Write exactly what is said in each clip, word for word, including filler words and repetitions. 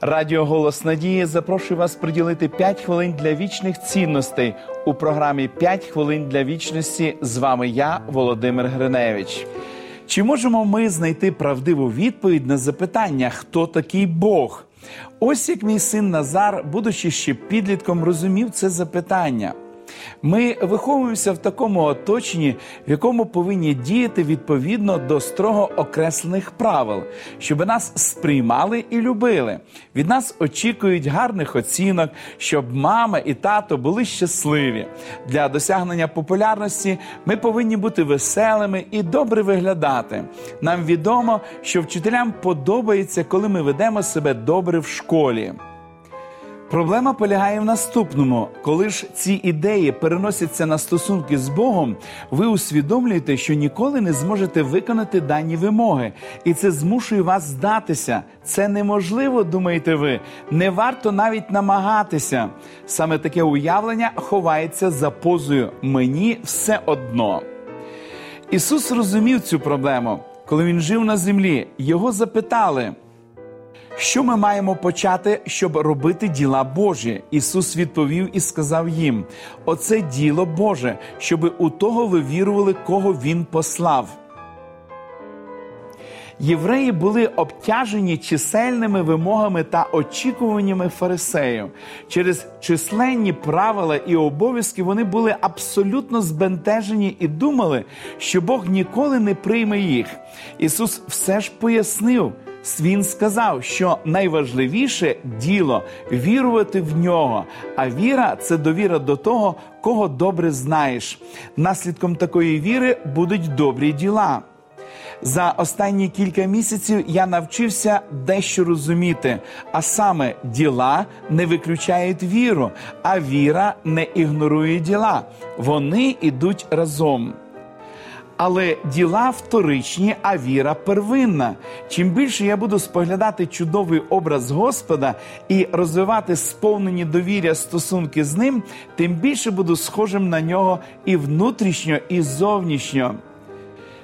Радіо «Голос Надії» запрошує вас приділити п'ять хвилин для вічних цінностей. У програмі п'ять хвилин для вічності з вами я, Володимир Гриневич. Чи можемо ми знайти правдиву відповідь на запитання «Хто такий Бог?». Ось як мій син Назар, будучи ще підлітком, розумів це запитання. Ми виховуємося в такому оточенні, в якому повинні діяти відповідно до строго окреслених правил, щоб нас сприймали і любили. Від нас очікують гарних оцінок, щоб мама і тато були щасливі. Для досягнення популярності ми повинні бути веселими і добре виглядати. Нам відомо, що вчителям подобається, коли ми ведемо себе добре в школі. Проблема полягає в наступному. Коли ж ці ідеї переносяться на стосунки з Богом, ви усвідомлюєте, що ніколи не зможете виконати дані вимоги. І це змушує вас здатися. Це неможливо, думаєте ви. Не варто навіть намагатися. Саме таке уявлення ховається за позою «мені все одно». Ісус розумів цю проблему. Коли Він жив на землі, Його запитали – що ми маємо почати, щоб робити діла Божі? Ісус відповів і сказав їм: «Оце діло Боже, щоби у того ви вірували, кого Він послав». Євреї були обтяжені чисельними вимогами та очікуваннями фарисеїв. Через численні правила і обов'язки вони були абсолютно збентежені і думали, що Бог ніколи не прийме їх. Ісус все ж пояснив. Він сказав, що найважливіше діло – вірувати в Нього, а віра – це довіра до того, кого добре знаєш. Наслідком такої віри будуть добрі діла. За останні кілька місяців я навчився дещо розуміти, а саме діла не виключають віру, а віра не ігнорує діла. Вони йдуть разом. Але діла вторичні, а віра первинна. Чим більше я буду споглядати чудовий образ Господа і розвивати сповнені довір'я стосунки з Ним, тим більше буду схожим на Нього і внутрішньо, і зовнішньо.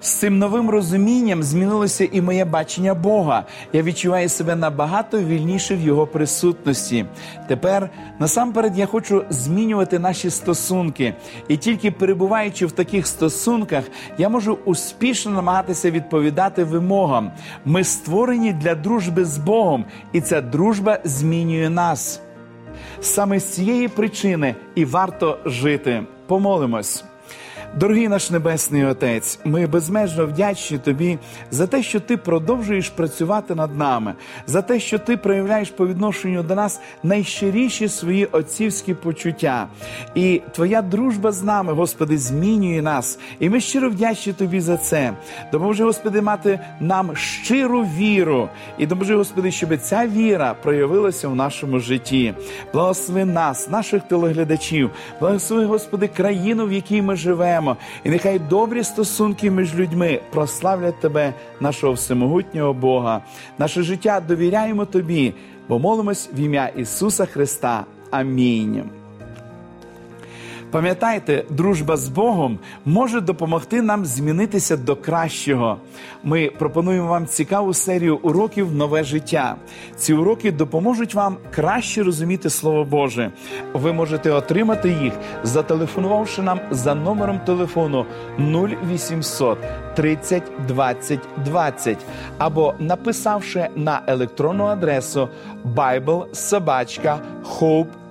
З цим новим розумінням змінилося і моє бачення Бога. Я відчуваю себе набагато вільніше в Його присутності. Тепер, насамперед, я хочу змінювати наші стосунки. І тільки перебуваючи в таких стосунках, я можу успішно намагатися відповідати вимогам. Ми створені для дружби з Богом, і ця дружба змінює нас. Саме з цієї причини і варто жити. Помолимось. Дорогий наш Небесний Отець, ми безмежно вдячні Тобі за те, що Ти продовжуєш працювати над нами, за те, що Ти проявляєш по відношенню до нас найщиріші свої отцівські почуття. І Твоя дружба з нами, Господи, змінює нас. І ми щиро вдячні Тобі за це. Допоможи, Господи, мати нам щиру віру. І допоможи, Господи, щоб ця віра проявилася в нашому житті. Благослови нас, наших телеглядачів. Благослови, Господи, країну, в якій ми живемо. І нехай добрі стосунки між людьми прославлять Тебе, нашого всемогутнього Бога. Наше життя довіряємо Тобі, бо молимось в ім'я Ісуса Христа. Амінь. Пам'ятайте, дружба з Богом може допомогти нам змінитися до кращого. Ми пропонуємо вам цікаву серію уроків «Нове життя». Ці уроки допоможуть вам краще розуміти Слово Боже. Ви можете отримати їх, зателефонувавши нам за номером телефону нуль вісімсот тридцять двадцять двадцять або написавши на електронну адресу біблсобачка хоуп